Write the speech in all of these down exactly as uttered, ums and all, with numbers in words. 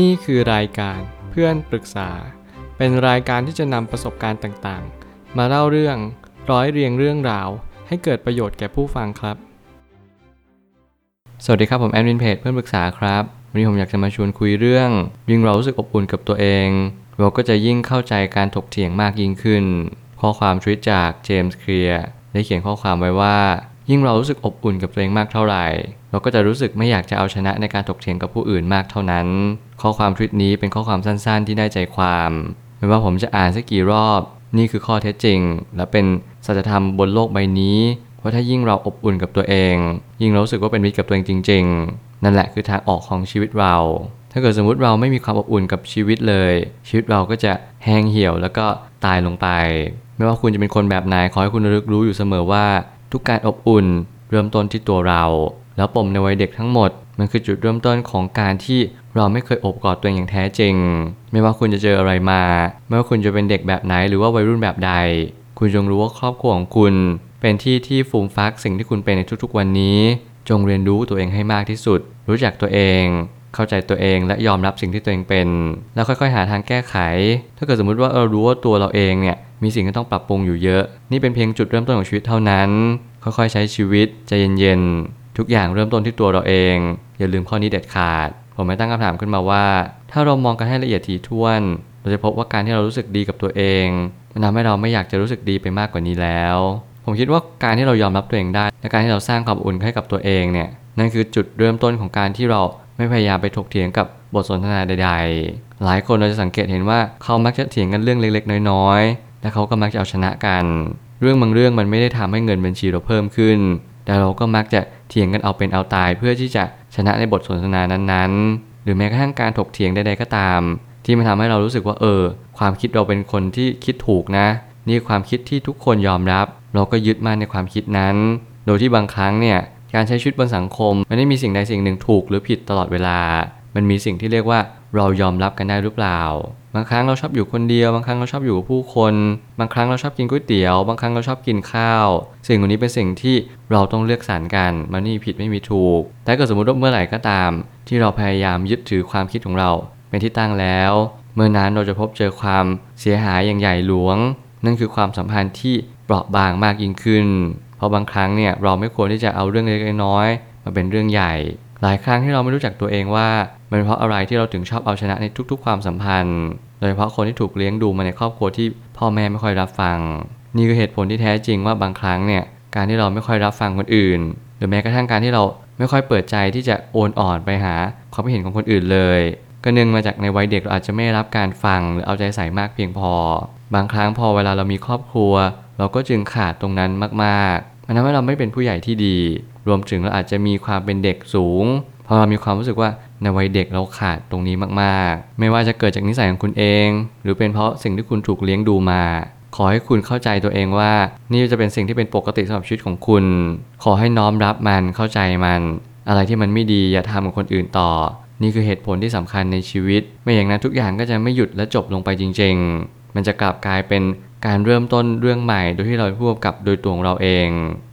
นี่คือรายการเพื่อนปรึกษาเป็นรายการที่จะนำประสบการณ์ต่างๆมาเล่าเรื่องร้อยเรียงเรื่องราวให้เกิดประโยชน์แก่ผู้ฟังครับสวัสดีครับผมแอดมินเพจเพื่อนปรึกษาครับวันนี้ผมอยากจะมาชวนคุยเรื่องยิ่งเรารู้สึกอบอุ่นกับตัวเองเราก็จะยิ่งเข้าใจการถกเถียงมากยิ่งขึ้นข้อความทวิตจากเจมส์เคลียร์ได้เขียนข้อความไว้ว่ายิ่งเรารู้สึกอบอุ่นกับตัวเองมากเท่าไหร่เราก็จะรู้สึกไม่อยากจะเอาชนะในการถกเถียงกับผู้อื่นมากเท่านั้นข้อความทวิตนี้เป็นข้อความสั้นๆที่ได้ใจความไม่ว่าผมจะอ่านสักกี่รอบนี่คือข้อเท็จจริงและเป็นสัจธรรมบนโลกใบนี้เพราะถ้ายิ่งเราอบอุ่นกับตัวเองยิ่งเรารู้สึกว่าเป็นมิตรกับตัวเองจริงๆนั่นแหละคือทางออกของชีวิตเราถ้าเกิดสมมุติเราไม่มีความอบอุ่นกับชีวิตเลยชีวิตเราก็จะแห้งเหี่ยวแล้วก็ตายลงไปไม่ว่าคุณจะเป็นคนแบบไหนขอให้คุณระลึกรู้อยู่เสมอว่าทุกการอบอุ่นเริ่มต้นที่ตัวเราแล้วปมในวัยเด็กทั้งหมดมันคือจุดเริ่มต้นของการที่เราไม่เคยอบกอดตัวเองอย่างแท้จริงไม่ว่าคุณจะเจออะไรมาไม่ว่าคุณจะเป็นเด็กแบบไหนหรือว่าวัยรุ่นแบบใดคุณจงรู้ว่าครอบครัวของคุณเป็นที่ที่ฟูมฟักสิ่งที่คุณเป็นในทุกๆวันนี้จงเรียนรู้ตัวเองให้มากที่สุดรู้จักตัวเองเข้าใจตัวเองและยอมรับสิ่งที่ตัวเองเป็นแล้วค่อยๆหาทางแก้ไขถ้าเกิดสมมติว่าเรารู้ว่าตัวเราเองเนี่ยมีสิ่งที่ต้องปรับปรุงอยู่เยอะนี่เป็นเพียงจุดเริ่มต้นของชีวิตเท่านั้นค่อยๆใช้ชีวิตใจเย็นๆทุกอย่างเริ่มต้นที่ตัวเราเองอย่าลืมข้อนี้เด็ดขาดผมไม่ตั้งคำถามขึ้นมาว่าถ้าเรามองกันให้ละเอียดถี่ถ้วนเราจะพบว่าการที่เรารู้สึกดีกับตัวเองมันทำให้เราไม่อยากจะรู้สึกดีไปมากกว่านี้แล้วผมคิดว่าการที่เรายอมรับตัวเองได้และการที่เราสร้างความอุ่นให้กับตัวเองเนี่ยนั่นคือจุดเริ่มต้นของการที่เราไม่พยายามไปถกเถียงกับบทสนทนาใดๆหลายคนเราจะสังเกตเห็นว่าเขามักจะเถียงกันเรื่องเล็กๆน้อยๆและเขาก็มักจะเอาชนะกันเรื่องบางเรื่องมันไม่ได้ทำให้เงินบัญชีเราเพิ่มขึ้นแต่เราก็มักจะเถียงกันเอาเป็นเอาตายเพื่อที่จะชนะในบทสนทนานั้นๆหรือแม้กระทั่งการถกเถียงใดๆก็ตามที่มันทำให้เรารู้สึกว่าเออความคิดเราเป็นคนที่คิดถูกนะนี่ความคิดที่ทุกคนยอมรับเราก็ยึดมั่นในความคิดนั้นโดยที่บางครั้งเนี่ยการใช้ชีวิตบนสังคมมันไม่มีสิ่งใดสิ่งหนึ่งถูกหรือผิดตลอดเวลามันมีสิ่งที่เรียกว่าเรายอมรับกันได้หรือเปล่าบางครั้งเราชอบอยู่คนเดียวบางครั้งเราชอบอยู่กับผู้คนบางครั้งเราชอบกินก๋วยเตี๋ยวบางครั้งเราชอบกินข้าวสิ่งเหล่านี้เป็นสิ่งที่เราต้องเลือกสรรกันมันไม่มีผิดไม่มีถูกแต่ถ้าเกิดสมมติว่าเมื่อไหร่ก็ตามที่เราพยายามยึดถือความคิดของเราเป็นที่ตั้งแล้วเมื่อนั้นเราจะพบเจอความเสียหายอย่างใหญ่หลวงนั่นคือความสัมพันธ์ที่เปราะบางมากยิ่งขึ้นเพราะบางครั้งเนี่ยเราไม่ควรที่จะเอาเรื่องเล็กน้อยมาเป็นเรื่องใหญ่หลายครั้งที่เราไม่รู้จักตัวเองว่ามันเพราะอะไรที่เราถึงชอบเอาชนะในทุกๆความสัมพันธ์โดยเฉพาะคนที่ถูกเลี้ยงดูมาในครอบครัวที่พ่อแม่ไม่ค่อยรับฟังนี่คือเหตุผลที่แท้จริงว่าบางครั้งเนี่ยการที่เราไม่ค่อยรับฟังคนอื่นหรือแม้กระทั่งการที่เราไม่ค่อยเปิดใจที่จะโอนอ่อนไปหาความเห็นของคนอื่นเลยก็เนื่องมาจากในวัยเด็กเราอาจจะไม่รับการฟังหรือเอาใจใส่มากเพียงพอบางครั้งพอเวลาเรามีครอบครัวเราก็จึงขาดตรงนั้นมากๆมันทำให้เราไม่เป็นผู้ใหญ่ที่ดีรวมถึงเราอาจจะมีความเป็นเด็กสูงพอเรามีความรู้สึกว่าในวัยเด็กเราขาดตรงนี้มากๆไม่ว่าจะเกิดจากนิสัยของคุณเองหรือเป็นเพราะสิ่งที่คุณถูกเลี้ยงดูมาขอให้คุณเข้าใจตัวเองว่านี่จะเป็นสิ่งที่เป็นปกติสำหรับชีวิตของคุณขอให้น้อมรับมันเข้าใจมันอะไรที่มันไม่ดีอย่าทำกับคนอื่นต่อนี่คือเหตุผลที่สำคัญในชีวิตไม่อย่างนั้นทุกอย่างก็จะไม่หยุดและจบลงไปจริงๆมันจะกลับกลายเป็นการเริ่มต้นเรื่องใหม่โดยที่เราพูดกับโดยตัวของเราเอง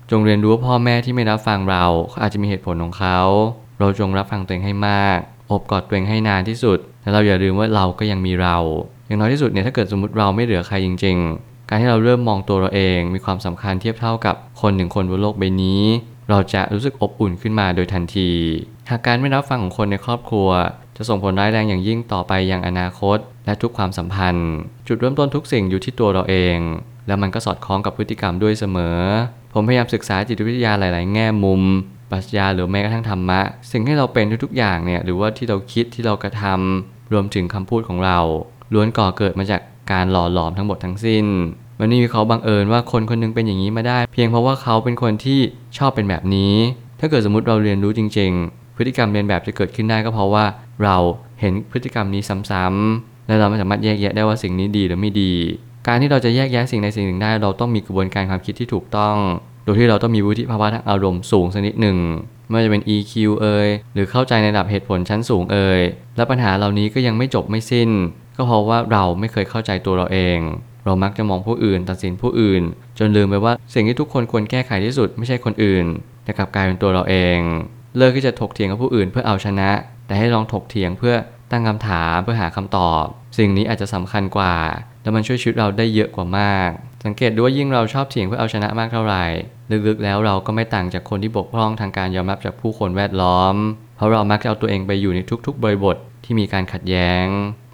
จงเรียนรู้ว่าพ่อแม่ที่ไม่รับฟังเราเขาอาจจะมีเหตุผลของเขาเราจงรับฟังตัวเองให้มากอบกอดตัวเองให้นานที่สุดและเราอย่าลืมว่าเราก็ยังมีเราอย่างน้อยที่สุดเนี่ยถ้าเกิดสมมติเราไม่เหลือใครจริงๆการที่เราเริ่มมองตัวเราเองมีความสำคัญเทียบเท่ากับคนหนึ่งคนบนโลกใบนี้เราจะรู้สึกอบอุ่นขึ้นมาโดยทันทีหากการไม่รับฟังของคนในครอบครัวจะส่งผลร้ายแรงอย่างยิ่งต่อไปยังอนาคตและทุกความสัมพันธ์จุดเริ่มต้นทุกสิ่งอยู่ที่ตัวเราเองและมันก็สอดคล้องกับพฤติกรรมด้วยเสมอผมพยายามศึกษาจิตวิทยาหลายๆแง่มุมปรัชญาหรือแม้กระทั่งธรรมะสิ่งที่เราเป็นทุกๆอย่างเนี่ยหรือว่าที่เราคิดที่เรากระทำรวมถึงคำพูดของเราล้วนก่อเกิดมาจากการหล่อหลอมทั้งหมดทั้งสิ้นมันนี่เขาบังเอิญว่าคนคนนึงเป็นอย่างนี้มาได้เพียงเพราะว่าเขาเป็นคนที่ชอบเป็นแบบนี้ถ้าเกิดสมมติเราเรียนรู้จริงๆพฤติกรรมเรียนแบบจะเกิดขึ้นได้ก็เพราะว่าเราเห็นพฤติกรรมนี้ซ้ำๆและเราไม่สามารถแยกแยะได้ว่าสิ่งนี้ดีหรือไม่ดีการที่เราจะแยกแยะสิ่งใดสิ่งหนึ่งได้เราต้องมีกระบวนการความคิดที่ถูกต้องโดยที่เราต้องมีวุฒิภาวะทางอารมณ์สูงสักนิดหนึ่งไม่ว่าจะเป็น อี คิว เอ่ยหรือเข้าใจในระดับเหตุผลชั้นสูงเอ่ยและปัญหาเหล่านี้ก็ยังไม่จบไม่สิ้นก็เพราะว่าเราไม่เคยเข้าใจตัวเราเองเรามักจะมองผู้อื่นตัดสินผู้อื่นจนลืมไปว่าสิ่งที่ทุกคนควรแก้ไขที่สุดไม่ใช่คนอื่นแต่กลับกลายเป็นตัวเราเองเลิกที่จะถกเถียงกับผู้อื่นเพื่อเอาชนะแต่ให้ลองถกเถียงเพื่อ ตั้งคำถามเพื่อหาคำตอบสิ่งนี้อาจจะสำคัญกว่าและมันช่วยชีวิตเราได้เยอะกว่ามากสังเกตด้วยยิ่งเราชอบเถียงเพื่อเอาชนะมากเท่าไหร่ลึกๆแล้วเราก็ไม่ต่างจากคนที่บกพร่องทางการยอมรับจากผู้คนแวดล้อมเพราะเรามักจะเอาตัวเองไปอยู่ในทุกๆบริบทที่มีการขัดแย้ง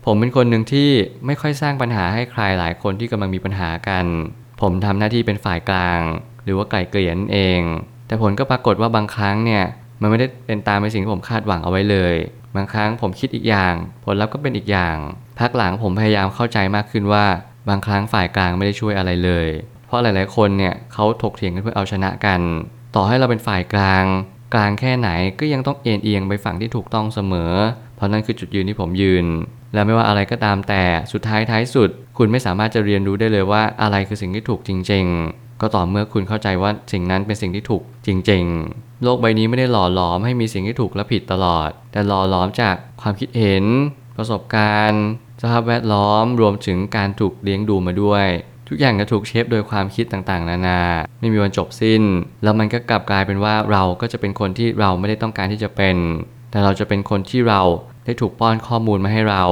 ผมเป็นคนหนึ่งที่ไม่ค่อยสร้างปัญหาให้ใครหลายคนที่กำลังมีปัญหากันผมทำหน้าที่เป็นฝ่ายกลางหรือว่าไกล่เกลี่ยนั่นเองแต่ผลก็ปรากฏว่าบางครั้งเนี่ยมันไม่ได้เป็นตามในสิ่งที่ผมคาดหวังเอาไว้เลยบางครั้งผมคิดอีกอย่างผลลัพธ์ก็เป็นอีกอย่างพักหลังผมพยายามเข้าใจมากขึ้นว่าบางครั้งฝ่ายกลางไม่ได้ช่วยอะไรเลยเพราะหลายๆคนเนี่ยเขาถกเถียงกันเพื่อเอาชนะกันต่อให้เราเป็นฝ่ายกลางกลางแค่ไหนก็ยังต้องเอ็นเอียงไปฝั่งที่ถูกต้องเสมอเพราะนั่นคือจุดยืนที่ผมยืนและไม่ว่าอะไรก็ตามแต่สุดท้ายท้ายสุดคุณไม่สามารถจะเรียนรู้ได้เลยว่าอะไรคือสิ่งที่ถูกจริงๆก็ต่อเมื่อคุณเข้าใจว่าสิ่งนั้นเป็นสิ่งที่ถูกจริงๆโลกใบนี้ไม่ได้หล่อหลอมให้มีสิ่งที่ถูกและผิดตลอดแต่หล่อหลอมจากความคิดเห็นประสบการณ์สภาพแวดล้อมรวมถึงการถูกเลี้ยงดูมาด้วยทุกอย่างจะถูกเชฟโดยความคิดต่างๆนานาไม่มีวันจบสิ้นแล้วมันก็กลับกลายเป็นว่าเราก็จะเป็นคนที่เราไม่ได้ต้องการที่จะเป็นแต่เราจะเป็นคนที่เราได้ถูกป้อนข้อมูลมาให้เรา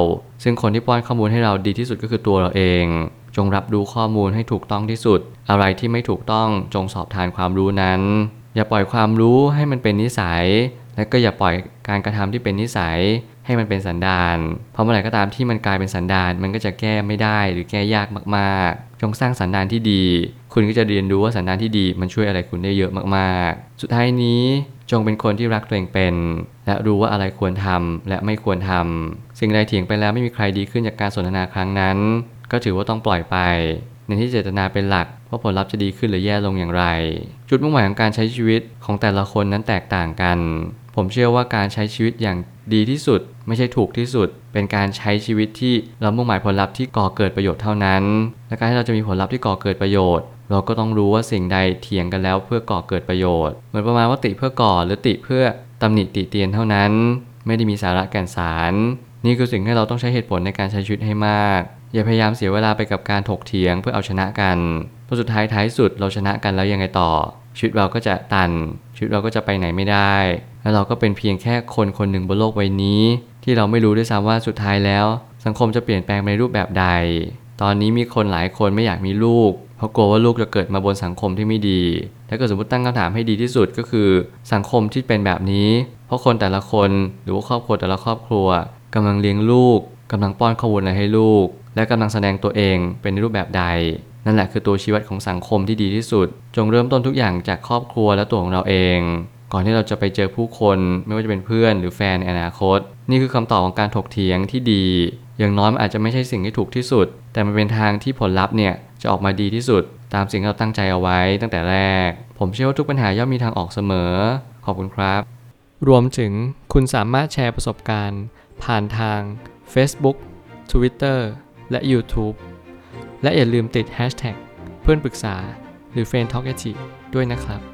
ซึ่งคนที่ป้อนข้อมูลให้เราดีที่สุดก็คือตัวเราเองจงรับรู้ข้อมูลให้ถูกต้องที่สุดอะไรที่ไม่ถูกต้องจงสอบทานความรู้นั้นอย่าปล่อยความรู้ให้มันเป็นนิสัยและก็อย่าปล่อยการกระทำที่เป็นนิสัยให้มันเป็นสันดานเพราะเมื่อไหร่ก็ตามที่มันกลายเป็นสันดานมันก็จะแก้ไม่ได้หรือแก้ยากมากๆจงสร้างสันดานที่ดีคุณก็จะเรียนรู้ว่าสันดานที่ดีมันช่วยอะไรคุณได้เยอะมากๆสุดท้ายนี้จงเป็นคนที่รักตัวเองเป็นและรู้ว่าอะไรควรทำและไม่ควรทำสิ่งใดเถียงไปแล้วไม่มีใครดีขึ้นจากการสนทนาครั้งนั้นก็ถือว่าต้องปล่อยไปในที่เจตนาเป็นหลักว่าผลลัพธ์จะดีขึ้นหรือแย่ลงอย่างไรจุดมุ่งหมายของการใช้ชีวิตของแต่ละคนนั้นแตกต่างกันผมเชื่อว่าการใช้ชีวิตอย่างดีที่สุดไม่ใช่ถูกที่สุดเป็นการใช้ชีวิตที่เรามุ่งหมายผลลัพธ์ที่ก่อเกิดประโยชน์เท่านั้นและการที่เราจะมีผลลัพธ์ที่ก่อเกิดประโยชน์เราก็ต้องรู้ว่าสิ่งใดเถียงกันแล้วเพื่อก่อเกิดประโยชน์เหมือนประมาณว่าติเพื่อก่อหรือติเพื่อตำหนิติเตียนเท่านั้นไม่ได้มีสาระแก่นสารนี่คือสิ่งที่เราต้องใช้เหตุผลในการใช้ชีวิตให้มากอย่าพยายามเสียเวลาไปกับการถกเถียงเพื่อเอาชนะกันเพราะสุดท้ายท้ายสุดเราชนะกันแล้วยังไงต่อชีวิตเราก็จะตันชีวิตเราก็จะไปไหนไม่ได้และเราก็เป็นเพียงแค่คนคนหนึ่งบนโลกใบนี้ที่เราไม่รู้ด้วยซ้ำว่าสุดท้ายแล้วสังคมจะเปลี่ยนแปลงในรูปแบบใดตอนนี้มีคนหลายคนไม่อยากมีลูกเพราะกลัวว่าลูกจะเกิดมาบนสังคมที่ไม่ดีถ้าเกิดสมมติตั้งคำถามให้ดีที่สุดก็คือสังคมที่เป็นแบบนี้เพราะคนแต่ละคนหรือว่าครอบครัวแต่ละครอบครัวกำลังเลี้ยงลูกกำลังป้อนข้อมูลอะไรให้ลูกและกำลังแสดงตัวเองเป็นในรูปแบบใดนั่นแหละคือตัวชี้วัดของสังคมที่ดีที่สุดจงเริ่มต้นทุกอย่างจากครอบครัวและตัวของเราเองก่อนที่เราจะไปเจอผู้คนไม่ว่าจะเป็นเพื่อนหรือแฟนในอนาคตนี่คือคำตอบของการถกเถียงที่ดีอย่างน้อยมันอาจจะไม่ใช่สิ่งที่ถูกที่สุดแต่มันเป็นทางที่ผลลัพธ์เนี่ยจะออกมาดีที่สุดตามสิ่งที่เราตั้งใจเอาไว้ตั้งแต่แรกผมเชื่อว่าทุกปัญหาย่อมมีทางออกเสมอขอบคุณครับรวมถึงคุณสามารถแชร์ประสบการณ์ผ่านทาง Facebook Twitter และ YouTube และอย่าลืมติด แฮชแท็ก เพื่อนปรึกษาหรือ เฟรนด์ ทอล์ก แอท ด้วยนะครับ